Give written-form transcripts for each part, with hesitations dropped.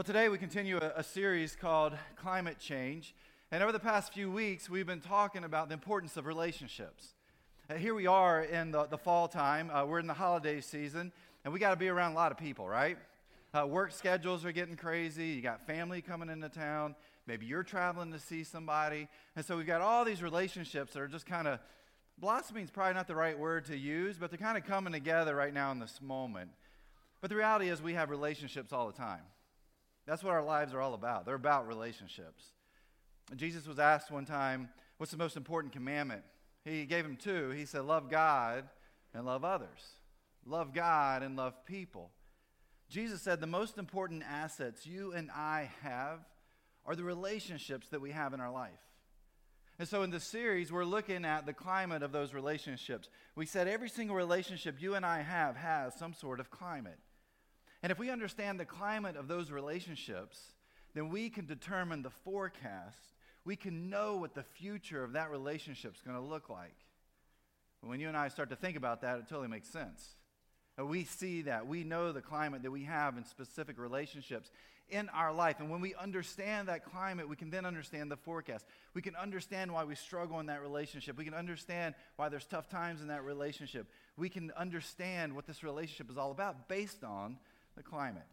Well, today we continue a series called Climate Change, and over the past few weeks we've been talking about the importance of relationships. Here we are in the fall time, we're in the holiday season, and we got to be around a lot of people, right? Work schedules are getting crazy, you got family coming into town, maybe you're traveling to see somebody, and so we've got all these relationships that are just kind of, blossoming is probably not the right word to use, but they're kind of coming together right now in this moment. But the reality is we have relationships all the time. That's what our lives are all about. They're about relationships. And Jesus was asked one time, what's the most important commandment? He gave him two. He said, love God and love others. Love God and love people. Jesus said the most important assets you and I have are the relationships that we have in our life. And so in this series, we're looking at the climate of those relationships. We said every single relationship you and I have has some sort of climate. And if we understand the climate of those relationships, then we can determine the forecast. We can know what the future of that relationship is going to look like. When you and I start to think about that, it totally makes sense. And we see that. We know the climate that we have in specific relationships in our life. And when we understand that climate, we can then understand the forecast. We can understand why we struggle in that relationship. We can understand why there's tough times in that relationship. We can understand what this relationship is all about based on the climate.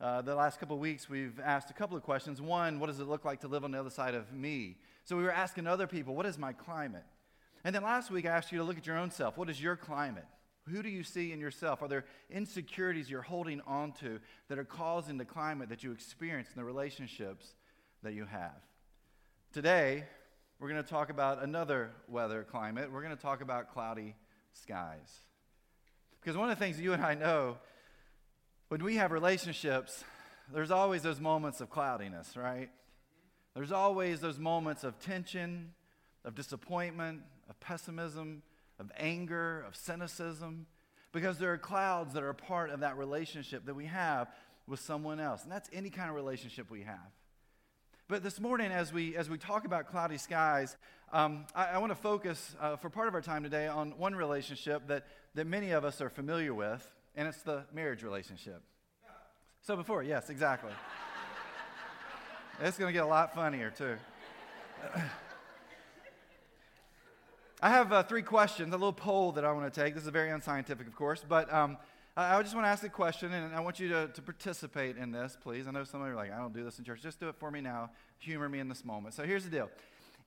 The last couple of weeks, we've asked a couple of questions. One, what does it look like to live on the other side of me? So we were asking other people, what is my climate? And then last week, I asked you to look at your own self. What is your climate? Who do you see in yourself? Are there insecurities you're holding on to that are causing the climate that you experience in the relationships that you have? Today, we're going to talk about another weather climate. We're going to talk about cloudy skies. Because one of the things you and I know, when we have relationships, there's always those moments of cloudiness, right? There's always those moments of tension, of disappointment, of pessimism, of anger, of cynicism, because there are clouds that are a part of that relationship that we have with someone else. And that's any kind of relationship we have. But this morning, as we talk about cloudy skies, I want to focus for part of our time today on one relationship that many of us are familiar with, and it's the marriage relationship. So before, yes, exactly. It's going to get a lot funnier, too. I have three questions, a little poll that I want to take. This is very unscientific, of course, but I just want to ask a question, and I want you to participate in this, please. I know some of you are like, I don't do this in church. Just do it for me now. Humor me in this moment. So here's the deal.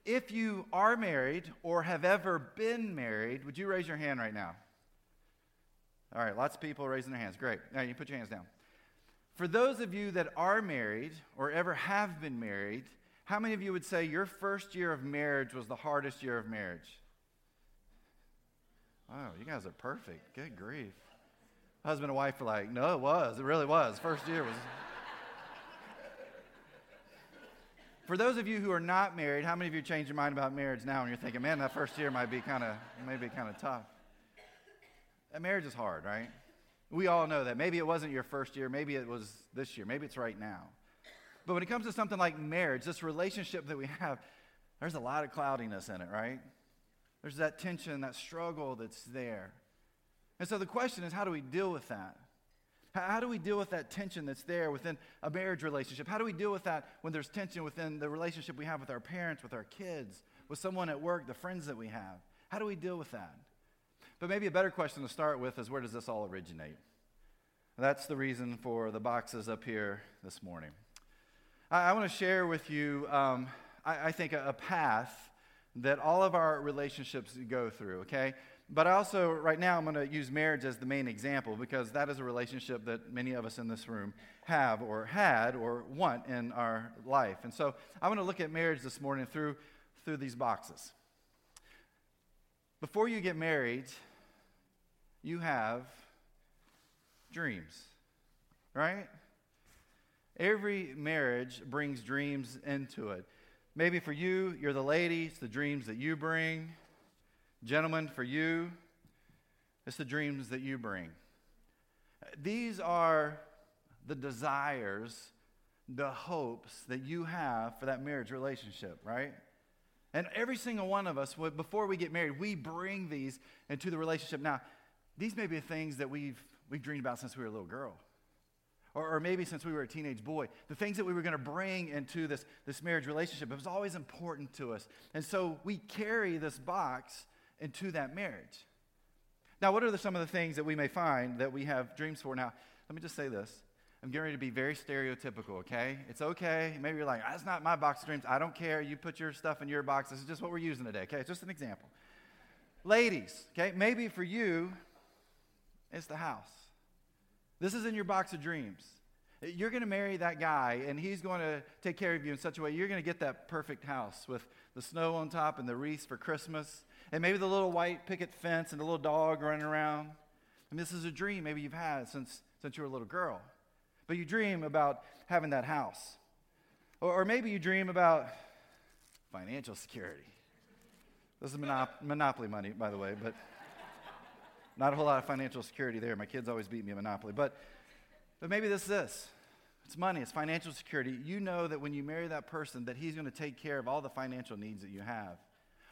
If you are married or have ever been married, would you raise your hand right now? All right, lots of people raising their hands. Great. Now you can put your hands down. For those of you that are married or ever have been married, how many of you would say your first year of marriage was the hardest year of marriage? Oh, you guys are perfect. Good grief. Husband and wife are like, no, it was. It really was. First year was. For those of you who are not married, how many of you changed your mind about marriage now and you're thinking, man, that first year might be kind of tough? That marriage is hard, right? We all know that. Maybe it wasn't your first year. Maybe it was this year. Maybe it's right now. But when it comes to something like marriage, this relationship that we have, there's a lot of cloudiness in it, right? There's that tension, that struggle that's there. And so the question is, how do we deal with that? How do we deal with that tension that's there within a marriage relationship? How do we deal with that when there's tension within the relationship we have with our parents, with our kids, with someone at work, the friends that we have? How do we deal with that? But maybe a better question to start with is, where does this all originate? That's the reason for the boxes up here this morning. I want to share with you, I think, a path that all of our relationships go through, okay? But I also, right now, I'm going to use marriage as the main example because that is a relationship that many of us in this room have or had or want in our life. And so I'm going to look at marriage this morning through these boxes. Before you get married, you have dreams, right? Every marriage brings dreams into it. Maybe for you, you're the lady, it's the dreams that you bring. Gentlemen, for you, it's the dreams that you bring. These are the desires, the hopes that you have for that marriage relationship, right? And every single one of us, before we get married, we bring these into the relationship. Now, these may be things that we've dreamed about since we were a little girl. or maybe since we were a teenage boy, the things that we were going to bring into this marriage relationship. It was always important to us. And so we carry this box into that marriage. Now, what are some of the things that we may find that we have dreams for? Now, let me just say this. I'm getting ready to be very stereotypical, okay? It's okay. Maybe you're like, that's not my box of dreams. I don't care. You put your stuff in your box. This is just what we're using today, okay? It's just an example. Ladies, okay? Maybe for you, it's the house. This is in your box of dreams. You're going to marry that guy, and he's going to take care of you in such a way you're going to get that perfect house with the snow on top and the wreaths for Christmas, and maybe the little white picket fence and the little dog running around. And this is a dream maybe you've had since you were a little girl. But you dream about having that house. Or maybe you dream about financial security. This is Monopoly money, by the way, but not a whole lot of financial security there. My kids always beat me at Monopoly. But maybe this is this. It's money. It's financial security. You know that when you marry that person that he's going to take care of all the financial needs that you have.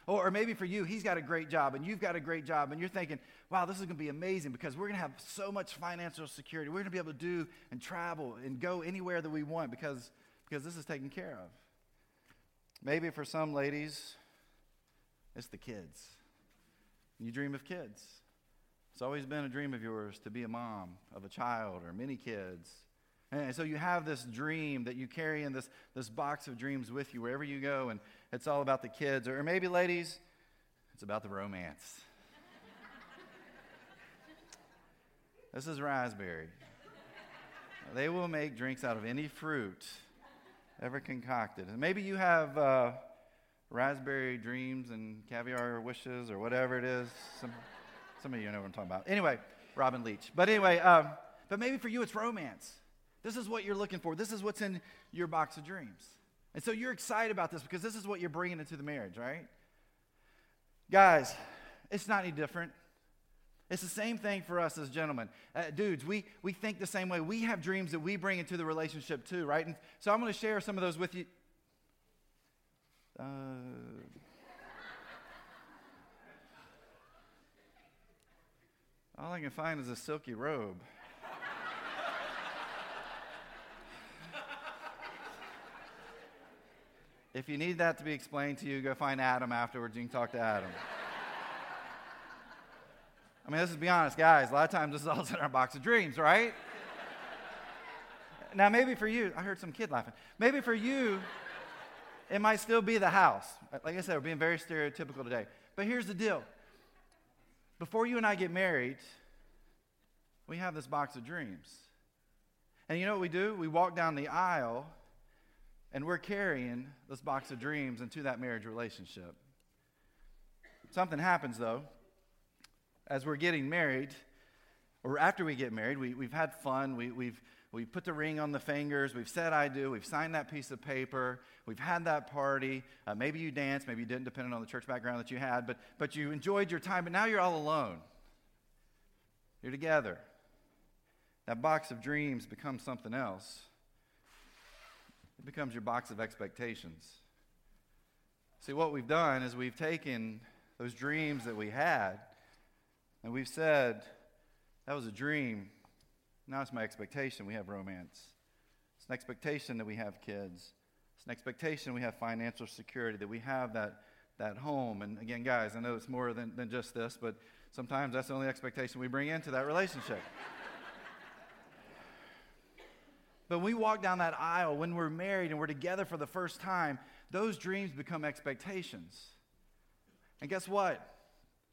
Or maybe for you, he's got a great job and you've got a great job and you're thinking, wow, this is going to be amazing because we're going to have so much financial security. We're going to be able to do and travel and go anywhere that we want because this is taken care of. Maybe for some ladies, it's the kids. You dream of kids. It's always been a dream of yours to be a mom of a child or many kids. And so you have this dream that you carry in this box of dreams with you wherever you go, and it's all about the kids. Or maybe, ladies, it's about the romance. This is Raspberry. They will make drinks out of any fruit ever concocted. And maybe you have raspberry dreams and caviar wishes or whatever it is. Some of you know what I'm talking about. Anyway, Robin Leach. But anyway, but maybe for you it's romance. This is what you're looking for. This is what's in your box of dreams. And so you're excited about this because this is what you're bringing into the marriage, right? Guys, it's not any different. It's the same thing for us as gentlemen. Dudes, we think the same way. We have dreams that we bring into the relationship too, right? And so I'm going to share some of those with you. All I can find is a silky robe. If you need that to be explained to you, go find Adam afterwards. You can talk to Adam. I mean, let's just be honest, guys. A lot of times this is all in our box of dreams, right? Now, maybe for you, I heard some kid laughing. Maybe for you, it might still be the house. Like I said, we're being very stereotypical today. But here's the deal. Before you and I get married, we have this box of dreams. And you know what we do? We walk down the aisle, and we're carrying this box of dreams into that marriage relationship. Something happens, though. As we're getting married, or after we get married, we've had fun. We've put the ring on the fingers. We've said, I do. We've signed that piece of paper. We've had that party. Maybe you danced. Maybe you didn't, depending on the church background that you had. But you enjoyed your time, but now you're all alone. You're together. That box of dreams becomes something else. It becomes your box of expectations. See, what we've done is we've taken those dreams that we had, and we've said, that was a dream. Now it's my expectation we have romance. It's an expectation that we have kids. It's an expectation we have financial security, that we have that home. And again, guys, I know it's more than just this, but sometimes that's the only expectation we bring into that relationship. But when we walk down that aisle, when we're married and we're together for the first time, those dreams become expectations. And guess what?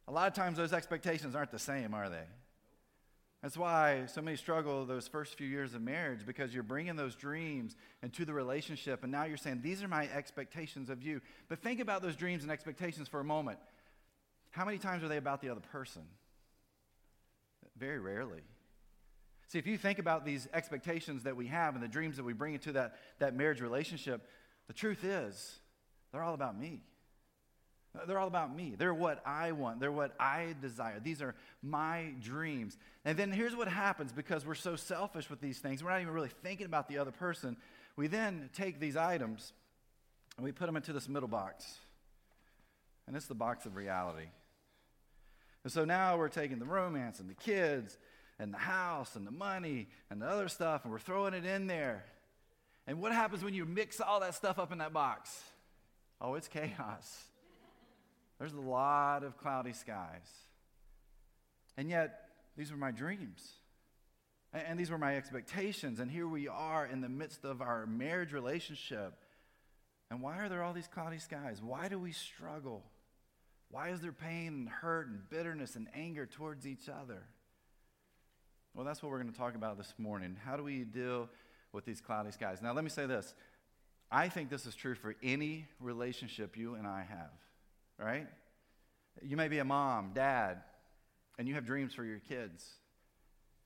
A lot of times those expectations aren't the same, are they? That's why so many struggle those first few years of marriage, because you're bringing those dreams into the relationship, and now you're saying, these are my expectations of you. But think about those dreams and expectations for a moment. How many times are they about the other person? Very rarely. See, if you think about these expectations that we have and the dreams that we bring into that marriage relationship, the truth is, they're all about me. They're all about me. They're what I want. They're what I desire. These are my dreams. And then here's what happens, because we're so selfish with these things. We're not even really thinking about the other person. We then take these items and we put them into this middle box. And it's the box of reality. And so now we're taking the romance and the kids and the house and the money and the other stuff, and we're throwing it in there. And what happens when you mix all that stuff up in that box? Oh, it's chaos. There's a lot of cloudy skies. And yet, these were my dreams. And these were my expectations. And here we are in the midst of our marriage relationship. And why are there all these cloudy skies? Why do we struggle? Why is there pain and hurt and bitterness and anger towards each other? Well, that's what we're going to talk about this morning. How do we deal with these cloudy skies? Now, let me say this. I think this is true for any relationship you and I have, right? You may be a mom, dad, and you have dreams for your kids.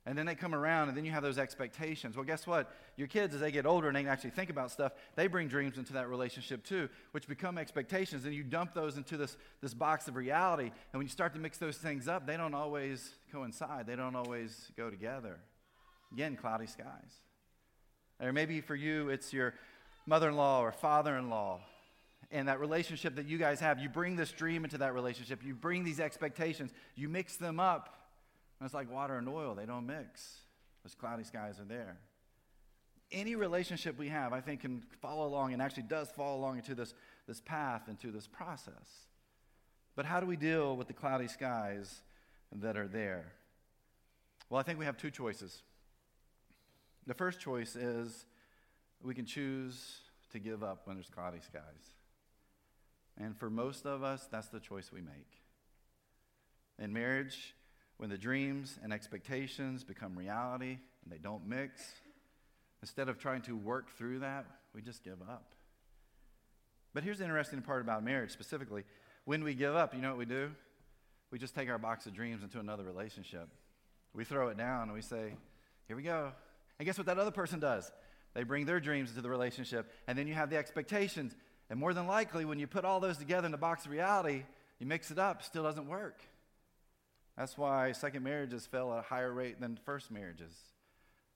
And then they come around, and then you have those expectations. Well, guess what? Your kids, as they get older and they can actually think about stuff, they bring dreams into that relationship too, which become expectations. And you dump those into this box of reality. And when you start to mix those things up, they don't always coincide. They don't always go together. Again, cloudy skies. Or maybe for you, it's your mother-in-law or father-in-law. And that relationship that you guys have, you bring this dream into that relationship. You bring these expectations. You mix them up. And it's like water and oil. They don't mix. Those cloudy skies are there. Any relationship we have, I think, can follow along and actually does follow along into this path, into this process. But how do we deal with the cloudy skies that are there? Well, I think we have two choices. The first choice is we can choose to give up when there's cloudy skies. And for most of us, that's the choice we make. In marriage, when the dreams and expectations become reality and they don't mix, instead of trying to work through that, we just give up. But here's the interesting part about marriage specifically. When we give up, you know what we do? We just take our box of dreams into another relationship. We throw it down and we say, here we go. And guess what that other person does? They bring their dreams into the relationship, and then you have the expectations. And more than likely, when you put all those together in the box of reality, you mix it up, it still doesn't work. That's why second marriages fail at a higher rate than first marriages.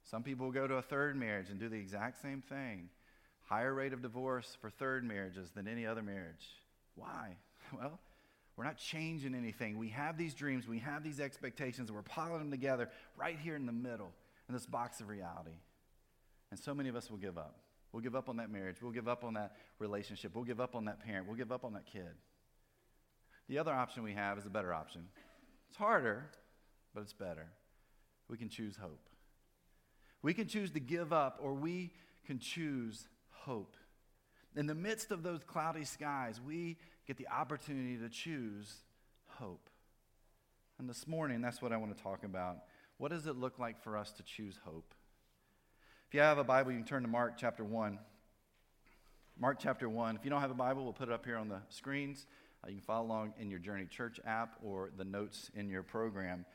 Some people go to a third marriage and do the exact same thing. Higher rate of divorce for third marriages than any other marriage. Why? Well, we're not changing anything. We have these dreams. We have these expectations. And we're piling them together right here in the middle in this box of reality. And so many of us will give up. We'll give up on that marriage. We'll give up on that relationship. We'll give up on that parent. We'll give up on that kid. The other option we have is a better option. It's harder, but it's better. We can choose hope. We can choose to give up, or we can choose hope. In the midst of those cloudy skies, we get the opportunity to choose hope. And this morning, that's what I want to talk about. What does it look like for us to choose hope? If you have a Bible, you can turn to Mark chapter 1. Mark chapter 1. If you don't have a Bible, we'll put it up here on the screens. You can follow along in your Journey Church app or the notes in your program.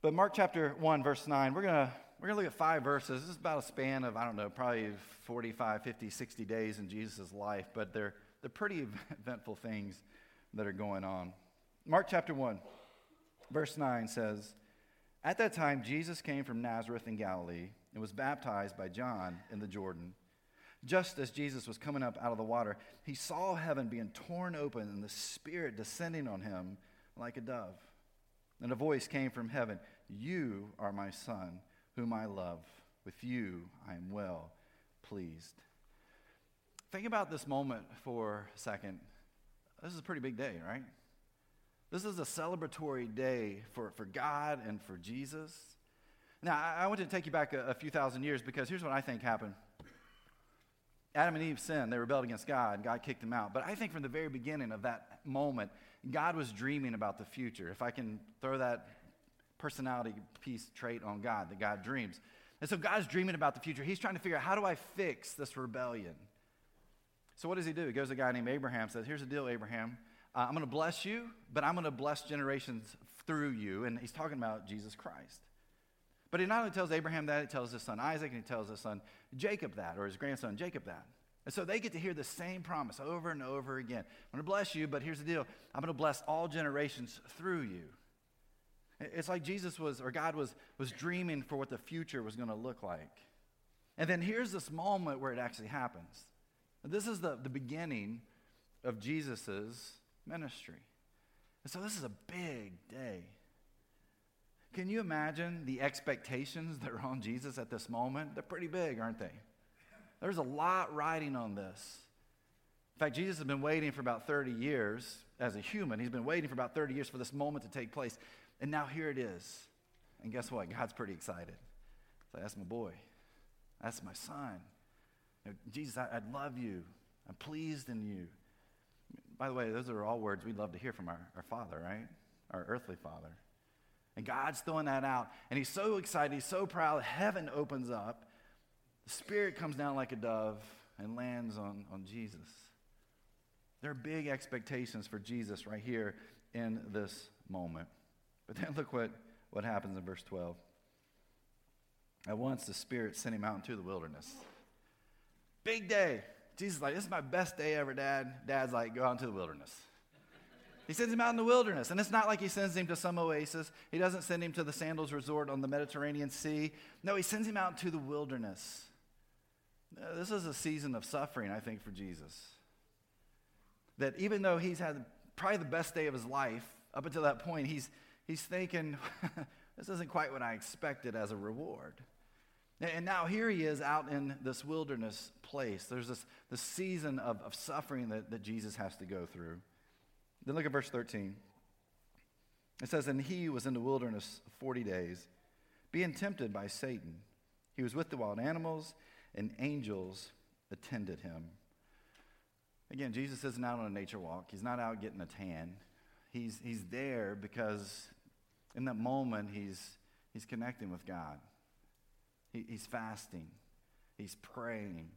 But Mark chapter 1, verse 9, we're going to look at 5 verses. This is about a span of, I don't know, probably 45, 50, 60 days in Jesus' life. But they're pretty eventful things that are going on. Mark chapter 1, verse 9 says, "At that time Jesus came from Nazareth in Galilee and was baptized by John in the Jordan. Just as Jesus was coming up out of the water, he saw heaven being torn open and the Spirit descending on him like a dove. And a voice came from heaven, 'You are my Son, whom I love. With you I am well pleased.'" Think about this moment for a second. This is a pretty big day, right? This is a celebratory day for God and for Jesus. Now, I want to take you back a few thousand years, because here's what I think happened. Adam and Eve sinned. They rebelled against God, and God kicked them out. But I think from the very beginning of that moment, God was dreaming about the future. If I can throw that personality piece trait on God, that God dreams. And so God's dreaming about the future. He's trying to figure out, how do I fix this rebellion? So what does he do? He goes to a guy named Abraham, says, "Here's the deal, Abraham. I'm going to bless you, but I'm going to bless generations through you." And he's talking about Jesus Christ. But he not only tells Abraham that, he tells his son Isaac, and he tells his son Jacob that, or his grandson Jacob that. And so they get to hear the same promise over and over again. I'm going to bless you, but here's the deal. I'm going to bless all generations through you. It's like Jesus was, or God was dreaming for what the future was going to look like. And then here's this moment where it actually happens. This is the beginning of Jesus' ministry. And so this is a big day. Can you imagine the expectations that are on Jesus at this moment? They're pretty big, aren't they? There's a lot riding on this. In fact, Jesus has been waiting for about 30 years as a human. He's been waiting for about 30 years for this moment to take place. And now here it is. And guess what? God's pretty excited. So that's my boy. That's my son. You know, Jesus, I love you. I'm pleased in you. By the way, those are all words we'd love to hear from our Father, right? Our earthly Father. And God's throwing that out. And he's so excited. He's so proud. Heaven opens up. The Spirit comes down like a dove and lands on Jesus. There are big expectations for Jesus right here in this moment. But then look what happens in verse 12. At once the Spirit sent him out into the wilderness. Big day. Jesus is like, this is my best day ever, Dad. Dad's like, go out into the wilderness. He sends him out in the wilderness. And it's not like he sends him to some oasis. He doesn't send him to the Sandals Resort on the Mediterranean Sea. No, he sends him out to the wilderness. This is a season of suffering, I think, for Jesus. That even though he's had probably the best day of his life, up until that point, he's thinking, this isn't quite what I expected as a reward. And now here he is out in this wilderness place. There's this season of suffering that Jesus has to go through. Then look at verse 13. It says, and he was in the wilderness 40 days, being tempted by Satan. He was with the wild animals, and angels attended him. Again, Jesus isn't out on a nature walk. He's not out getting a tan. He's there because in that moment he's connecting with God. He's fasting. He's praying.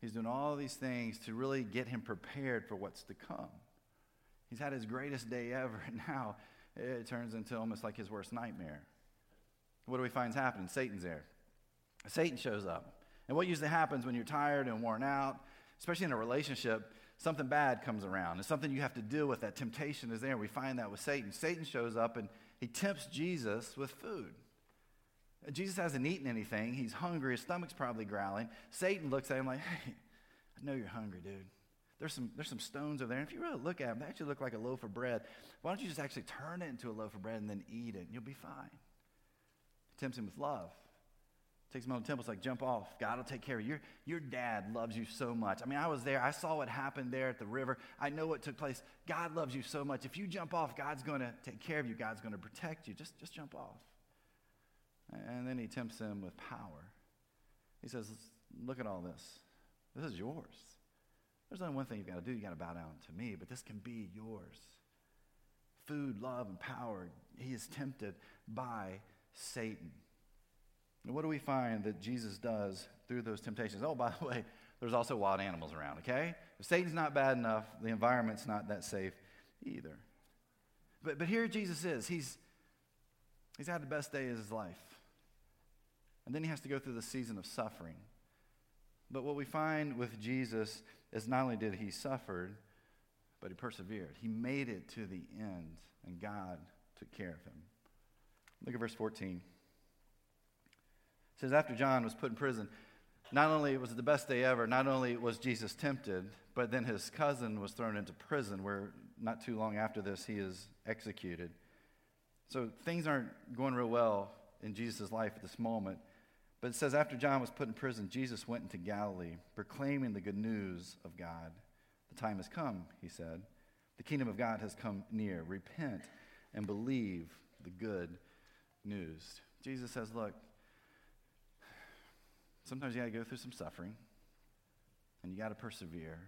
He's doing all these things to really get him prepared for what's to come. He's had his greatest day ever, and now it turns into almost like his worst nightmare. What do we find is happening? Satan's there. Satan shows up. And what usually happens when you're tired and worn out, especially in a relationship, something bad comes around. It's something you have to deal with. That temptation is there. We find that with Satan. Satan shows up, and he tempts Jesus with food. Jesus hasn't eaten anything. He's hungry. His stomach's probably growling. Satan looks at him like, hey, I know you're hungry, dude. There's some stones over there. And if you really look at them, they actually look like a loaf of bread. Why don't you just actually turn it into a loaf of bread and then eat it, and you'll be fine. He tempts him with love. Takes him on the temple. It's like, jump off. God will take care of you. Your dad loves you so much. I mean, I was there. I saw what happened there at the river. I know what took place. God loves you so much. If you jump off, God's going to take care of you. God's going to protect you. Just jump off. And then he tempts him with power. He says, look at all this. This is yours. There's only one thing you've got to do. You've got to bow down to me, but this can be yours. Food, love, and power. He is tempted by Satan. And what do we find that Jesus does through those temptations? Oh, by the way, there's also wild animals around, okay? If Satan's not bad enough, the environment's not that safe either. But here Jesus is. He's had the best day of his life. And then he has to go through the season of suffering. But what we find with Jesus is not only did he suffer, but he persevered. He made it to the end, and God took care of him. Look at verse 14. It says, after John was put in prison, not only was it the best day ever, not only was Jesus tempted, but then his cousin was thrown into prison, where not too long after this he is executed. So things aren't going real well in Jesus' life at this moment. But it says, after John was put in prison, Jesus went into Galilee, proclaiming the good news of God. The time has come, he said. The kingdom of God has come near. Repent and believe the good news. Jesus says, look, sometimes you got to go through some suffering, and you got to persevere,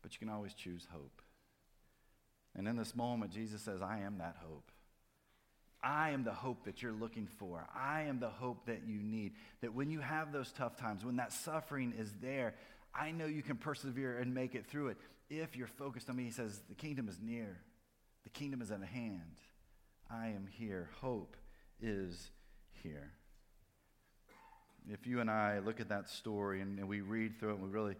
but you can always choose hope. And in this moment, Jesus says, I am that hope. I am the hope that you're looking for. I am the hope that you need. That when you have those tough times, when that suffering is there, I know you can persevere and make it through it. If you're focused on me, he says, the kingdom is near. The kingdom is at hand. I am here. Hope is here. If you and I look at that story and we read through it and we really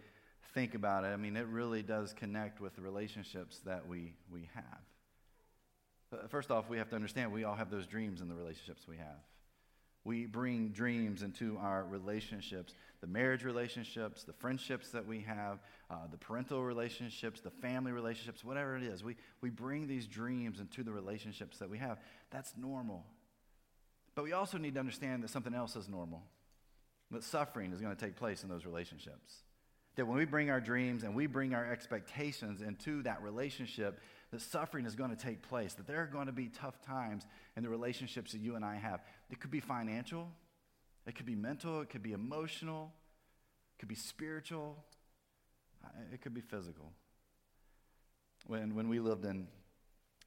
think about it, I mean, it really does connect with the relationships that we have. First off, we have to understand we all have those dreams in the relationships we have. We bring dreams into our relationships, the marriage relationships, the friendships that we have, the parental relationships, the family relationships, whatever it is. We bring these dreams into the relationships that we have. That's normal. But we also need to understand that something else is normal, that suffering is going to take place in those relationships. That when we bring our dreams and we bring our expectations into that relationship, that suffering is going to take place, that there are going to be tough times in the relationships that you and I have. It could be financial, it could be mental, it could be emotional, it could be spiritual, it could be physical. When we lived in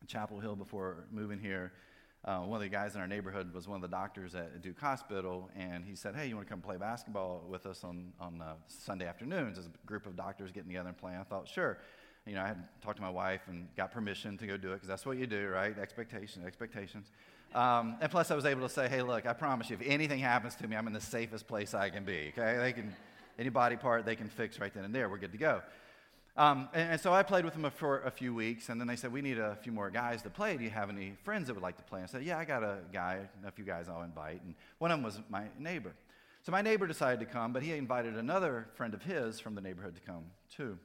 Chapel Hill before moving here, one of the guys in our neighborhood was one of the doctors at Duke Hospital, and he said, hey, you want to come play basketball with us on Sunday afternoons? As a group of doctors getting together and playing, I thought, sure. You know, I had talked to my wife and got permission to go do it, because that's what you do, right? Expectations. And plus, I was able to say, hey, look, I promise you, if anything happens to me, I'm in the safest place I can be, okay? Any body part they can fix right then and there. We're good to go. And so I played with them for a few weeks, and then they said, we need a few more guys to play. Do you have any friends that would like to play? And I said, yeah, I got a guy, a few guys I'll invite. And one of them was my neighbor. So my neighbor decided to come, but he invited another friend of his from the neighborhood to come, too.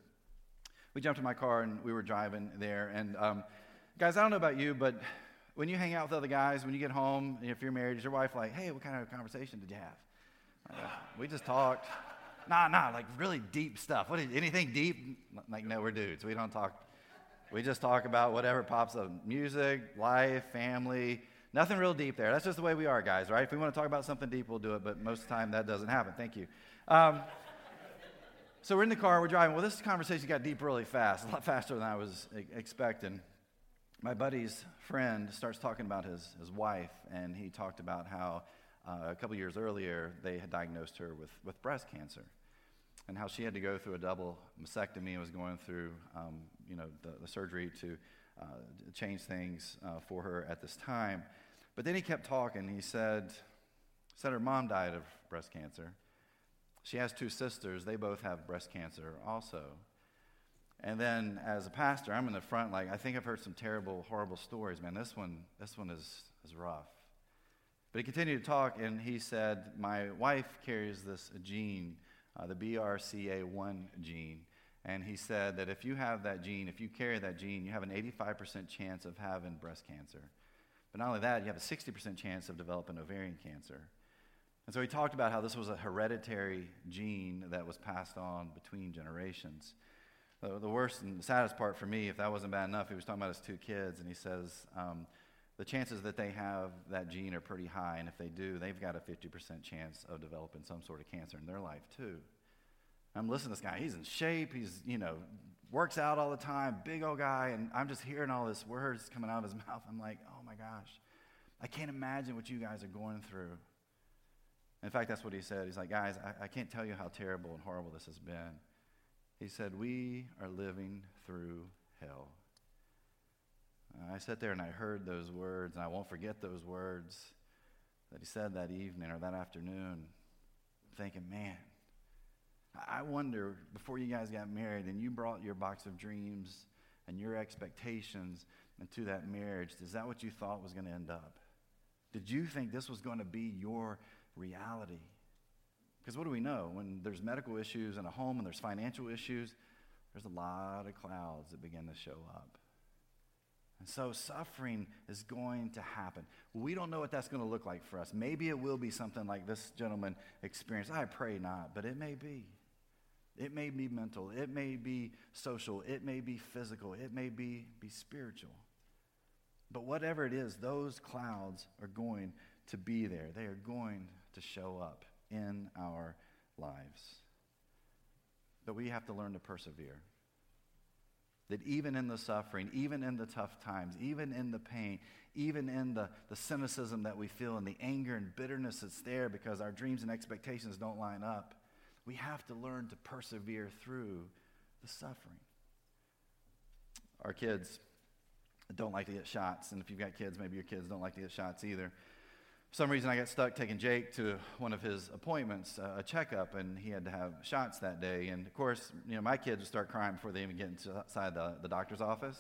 We jumped in my car, and we were driving there. And guys, I don't know about you, but when you hang out with other guys, when you get home, if you're married, is your wife like, hey, what kind of conversation did you have? We just talked. Nah, like really deep stuff. What is anything deep? Like, no, we're dudes. We don't talk. We just talk about whatever pops up. Music, life, family. Nothing real deep there. That's just the way we are, guys, right? If we want to talk about something deep, we'll do it, but most of the time that doesn't happen. Thank you. So we're in the car, we're driving. Well, this conversation got deep really fast, a lot faster than I was expecting. My buddy's friend starts talking about his wife, and he talked about how a couple years earlier they had diagnosed her with breast cancer, and how she had to go through a double mastectomy and was going through the surgery to change things for her at this time. But then he kept talking. He said her mom died of breast cancer. She has two sisters. They both have breast cancer also. And then as a pastor, I'm in the front like, I think I've heard some terrible, horrible stories. Man, this one is rough. But he continued to talk, and he said, my wife carries this gene, the BRCA1 gene. And he said that if you have that gene, if you carry that gene, you have an 85% chance of having breast cancer. But not only that, you have a 60% chance of developing ovarian cancer. And so he talked about how this was a hereditary gene that was passed on between generations. The worst and the saddest part for me, if that wasn't bad enough, he was talking about his two kids, and he says, the chances that they have that gene are pretty high, and if they do, they've got a 50% chance of developing some sort of cancer in their life, too. I'm listening to this guy. He's in shape. He's, works out all the time, big old guy, and I'm just hearing all this words coming out of his mouth. I'm like, oh, my gosh. I can't imagine what you guys are going through. In fact, that's what he said. He's like, guys, I can't tell you how terrible and horrible this has been. He said, we are living through hell. I sat there and I heard those words, and I won't forget those words that he said that evening or that afternoon, thinking, man, I wonder, before you guys got married and you brought your box of dreams and your expectations into that marriage, is that what you thought was going to end up? Did you think this was going to be your reality? Because what do we know? When there's medical issues in a home and there's financial issues, there's a lot of clouds that begin to show up. And so suffering is going to happen. We don't know what that's going to look like for us. Maybe it will be something like this gentleman experienced. I pray not, but it may be. It may be mental. It may be social. It may be physical. It may be spiritual. But whatever it is, those clouds are going to be there. They are going to show up in our lives. But we have to learn to persevere. That even in the suffering, even in the tough times, even in the pain, even in the cynicism that we feel and the anger and bitterness that's there because our dreams and expectations don't line up, we have to learn to persevere through the suffering. Our kids don't like to get shots, and if you've got kids, maybe your kids don't like to get shots either. For some reason, I got stuck taking Jake to one of his appointments, a checkup, and he had to have shots that day. And, of course, my kids would start crying before they even get inside the doctor's office.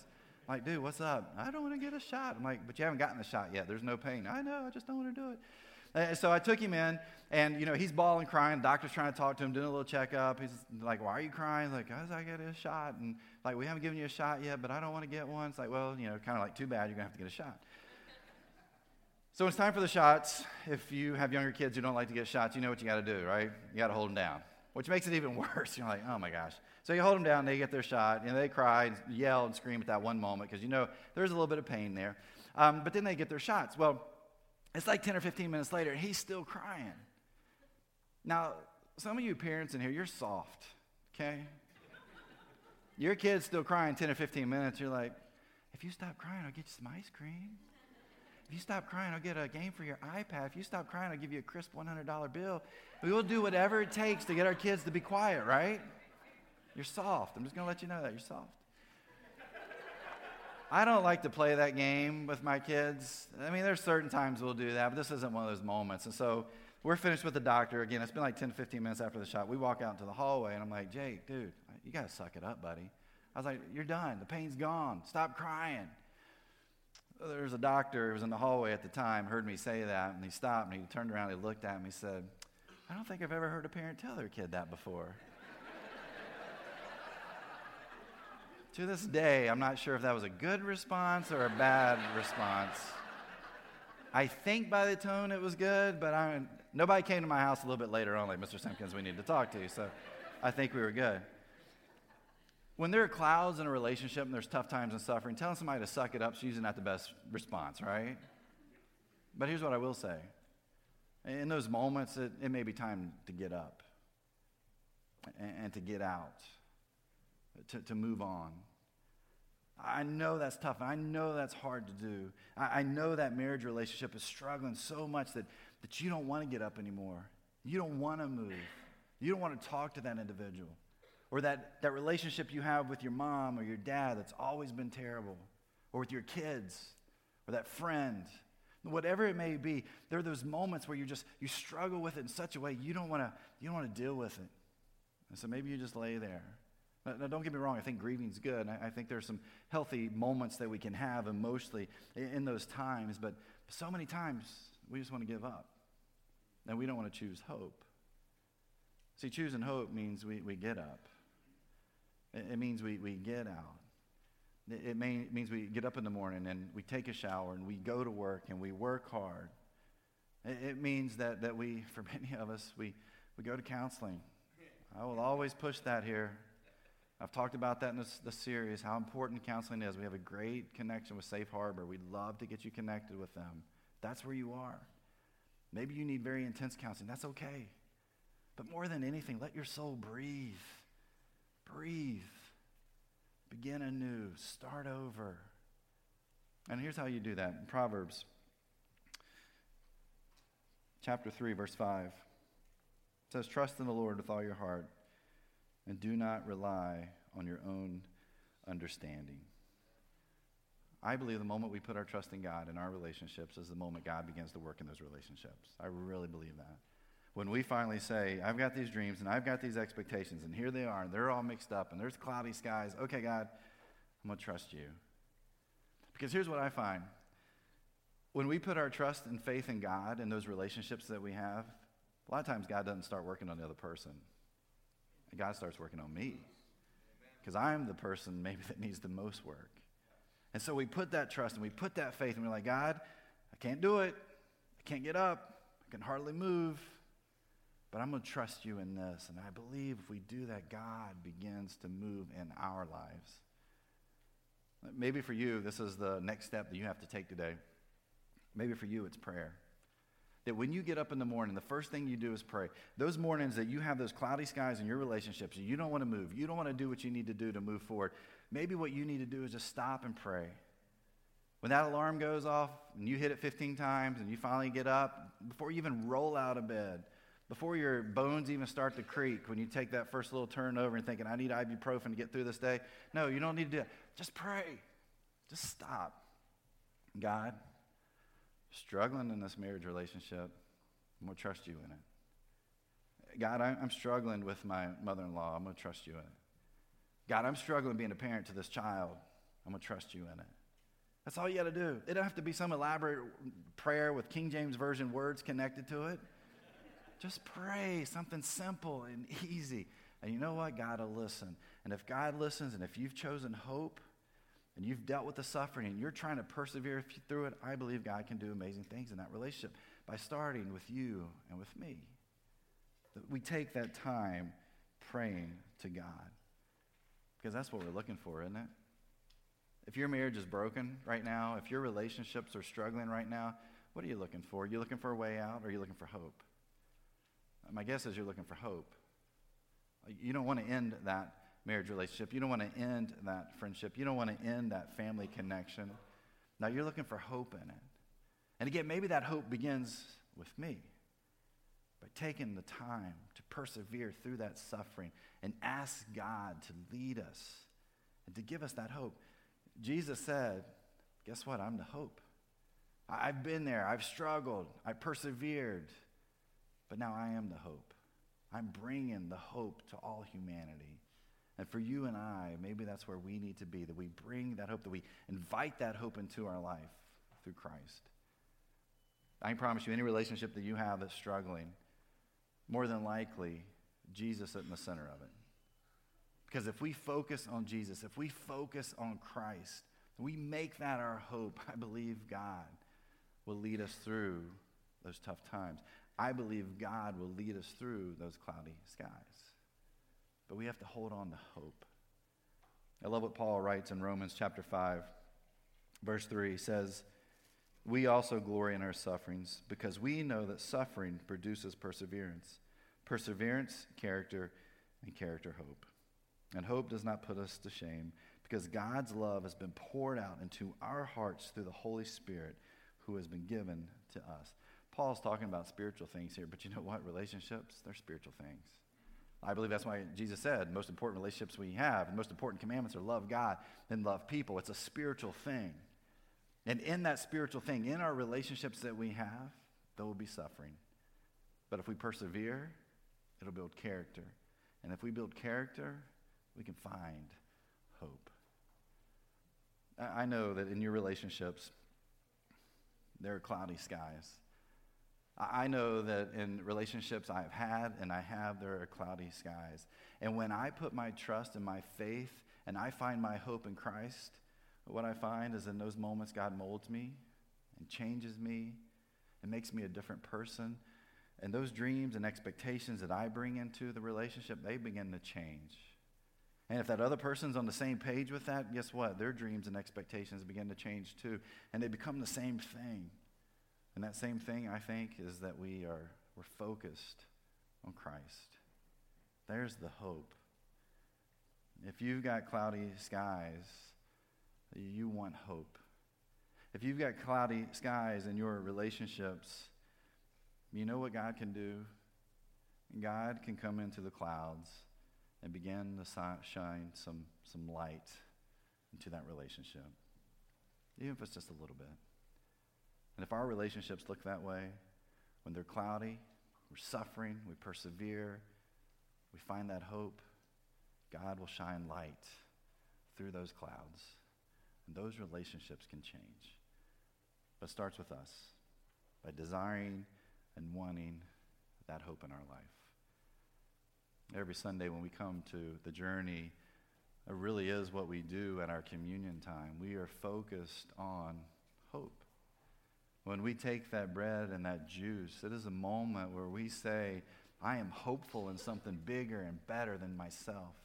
I'm like, dude, what's up? I don't want to get a shot. I'm like, but you haven't gotten the shot yet. There's no pain. I know. I just don't want to do it. So I took him in, and, he's bawling, crying. The doctor's trying to talk to him, doing a little checkup. He's like, why are you crying? Like, because I got a shot. And, like, we haven't given you a shot yet, but I don't want to get one. It's like, well, kind of like, too bad. You're going to have to get a shot. So it's time for the shots. If you have younger kids who don't like to get shots, you know what you got to do, right? You got to hold them down, which makes it even worse. You're like, oh my gosh. So you hold them down, they get their shot, and they cry and yell and scream at that one moment because you know there's a little bit of pain there. But then they get their shots. Well, it's like 10 or 15 minutes later, and he's still crying. Now, some of you parents in here, you're soft, okay? Your kid's still crying 10 or 15 minutes. You're like, if you stop crying, I'll get you some ice cream. If you stop crying, I'll get a game for your iPad. If you stop crying, I'll give you a crisp $100 bill. We will do whatever it takes to get our kids to be quiet, right? You're soft. I'm just going to let you know that. You're soft. I don't like to play that game with my kids. I mean, there's certain times we'll do that, but this isn't one of those moments. And so we're finished with the doctor. Again, it's been like 10 to 15 minutes after the shot. We walk out into the hallway, and I'm like, Jake, dude, you got to suck it up, buddy. I was like, you're done. The pain's gone. Stop crying. There was a doctor who was in the hallway at the time, heard me say that, and he stopped, and he turned around, and he looked at me, and he said, I don't think I've ever heard a parent tell their kid that before. To this day, I'm not sure if that was a good response or a bad response. I think by the tone it was good, but nobody came to my house a little bit later on, like, Mr. Simpkins, we need to talk to you, so I think we were good. When there are clouds in a relationship and there's tough times and suffering, telling somebody to suck it up is usually not the best response, right? But here's what I will say. In those moments, it may be time to get up and to get out. To move on. I know that's tough. I know that's hard to do. I know that marriage relationship is struggling so much that you don't want to get up anymore. You don't want to move. You don't want to talk to that individual. Or that relationship you have with your mom or your dad that's always been terrible. Or with your kids. Or that friend. Whatever it may be, there are those moments where you struggle with it in such a way you don't want to deal with it. And so maybe you just lay there. Now, don't get me wrong, I think grieving's good. I think there's some healthy moments that we can have emotionally in those times, but so many times we just want to give up. And we don't want to choose hope. See, choosing hope means we get up. It means we get out. It means we get up in the morning and we take a shower and we go to work and we work hard. It means that we, for many of us, we go to counseling. I will always push that here. I've talked about that in this series, how important counseling is. We have a great connection with Safe Harbor. We'd love to get you connected with them. That's where you are. Maybe you need very intense counseling. That's okay. But more than anything, let your soul breathe. Breathe. Begin anew. Start over. And here's how you do that. In Proverbs chapter 3, verse 5. It says, trust in the Lord with all your heart. And do not rely on your own understanding. I believe the moment we put our trust in God in our relationships is the moment God begins to work in those relationships. I really believe that. When we finally say, I've got these dreams and I've got these expectations, and here they are, and they're all mixed up, and there's cloudy skies. Okay, God, I'm going to trust you. Because here's what I find. When we put our trust and faith in God in those relationships that we have, a lot of times God doesn't start working on the other person. God starts working on me because I'm the person maybe that needs the most work. And so we put that trust and we put that faith and we're like, God, I can't do it. I can't get up. I can hardly move. But I'm going to trust you in this. And I believe if we do that, God begins to move in our lives. Maybe for you, this is the next step that you have to take today. Maybe for you, it's prayer. That when you get up in the morning, the first thing you do is pray. Those mornings that you have those cloudy skies in your relationships, you don't want to move. You don't want to do what you need to do to move forward. Maybe what you need to do is just stop and pray. When that alarm goes off and you hit it 15 times and you finally get up, before you even roll out of bed, before your bones even start to creak, when you take that first little turn over and thinking, I need ibuprofen to get through this day. No, you don't need to do that. Just pray. Just stop. God, struggling in this marriage relationship, I'm going to trust you in it. God, I'm struggling with my mother-in-law. I'm going to trust you in it. God, I'm struggling being a parent to this child. I'm going to trust you in it. That's all you got to do. It don't have to be some elaborate prayer with King James Version words connected to it. Just pray something simple and easy. And you know what? God will listen. And if God listens and if you've chosen hope, and you've dealt with the suffering and you're trying to persevere through it, I believe God can do amazing things in that relationship by starting with you and with me. That we take that time praying to God, because that's what we're looking for, isn't it? If your marriage is broken right now, if your relationships are struggling right now, what are you looking for? Are you looking for a way out, or are you looking for hope? My guess is you're looking for hope. You don't want to end that marriage relationship. You don't want to end that friendship. You don't want to end that family connection. Now, you're looking for hope in it. And again, maybe that hope begins with me. But taking the time to persevere through that suffering and ask God to lead us and to give us that hope. Jesus said, guess what? I'm the hope. I've been there. I've struggled. I persevered. But now I am the hope. I'm bringing the hope to all humanity. And for you and I, maybe that's where we need to be, that we bring that hope, that we invite that hope into our life through Christ. I can promise you, any relationship that you have that's struggling, more than likely, Jesus is in the center of it. Because if we focus on Jesus, if we focus on Christ, we make that our hope, I believe God will lead us through those tough times. I believe God will lead us through those cloudy skies. But we have to hold on to hope. I love what Paul writes in Romans chapter 5, verse 3. He says, "We also glory in our sufferings, because we know that suffering produces perseverance. Perseverance, character, and character, hope. And hope does not put us to shame, because God's love has been poured out into our hearts through the Holy Spirit who has been given to us." Paul's talking about spiritual things here, but you know what? Relationships, they're spiritual things. I believe that's why Jesus said, most important relationships we have, and most important commandments are love God and love people. It's a spiritual thing. And in that spiritual thing, in our relationships that we have, there will be suffering. But if we persevere, it'll build character. And if we build character, we can find hope. I know that in your relationships, there are cloudy skies. I know that in relationships I've had and I have, there are cloudy skies. And when I put my trust and my faith and I find my hope in Christ, what I find is in those moments God molds me and changes me and makes me a different person. And those dreams and expectations that I bring into the relationship, they begin to change. And if that other person's on the same page with that, guess what? Their dreams and expectations begin to change too. And they become the same thing. And that same thing, I think, is that we're focused on Christ. There's the hope. If you've got cloudy skies, you want hope. If you've got cloudy skies in your relationships, you know what God can do? God can come into the clouds and begin to shine some light into that relationship, even if it's just a little bit. And if our relationships look that way, when they're cloudy, we're suffering, we persevere, we find that hope, God will shine light through those clouds. And those relationships can change. But it starts with us, by desiring and wanting that hope in our life. Every Sunday when we come to the journey, it really is what we do at our communion time. We are focused on hope. When we take that bread and that juice, it is a moment where we say, I am hopeful in something bigger and better than myself.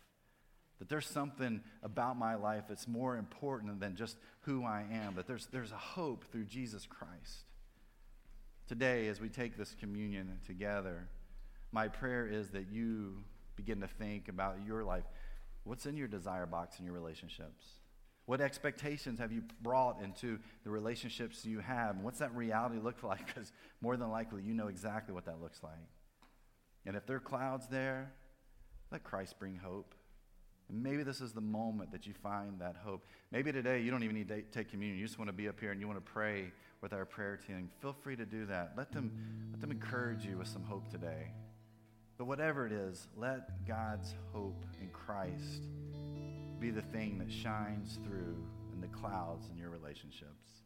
That there's something about my life that's more important than just who I am. That there's a hope through Jesus Christ. Today, as we take this communion together, my prayer is that you begin to think about your life. What's in your desire box in your relationships? What expectations have you brought into the relationships you have? And what's that reality look like? Because more than likely, you know exactly what that looks like. And if there are clouds there, let Christ bring hope. And maybe this is the moment that you find that hope. Maybe today you don't even need to take communion. You just want to be up here and you want to pray with our prayer team. Feel free to do that. Let them encourage you with some hope today. But whatever it is, let God's hope in Christ be the thing that shines through in the clouds in your relationships.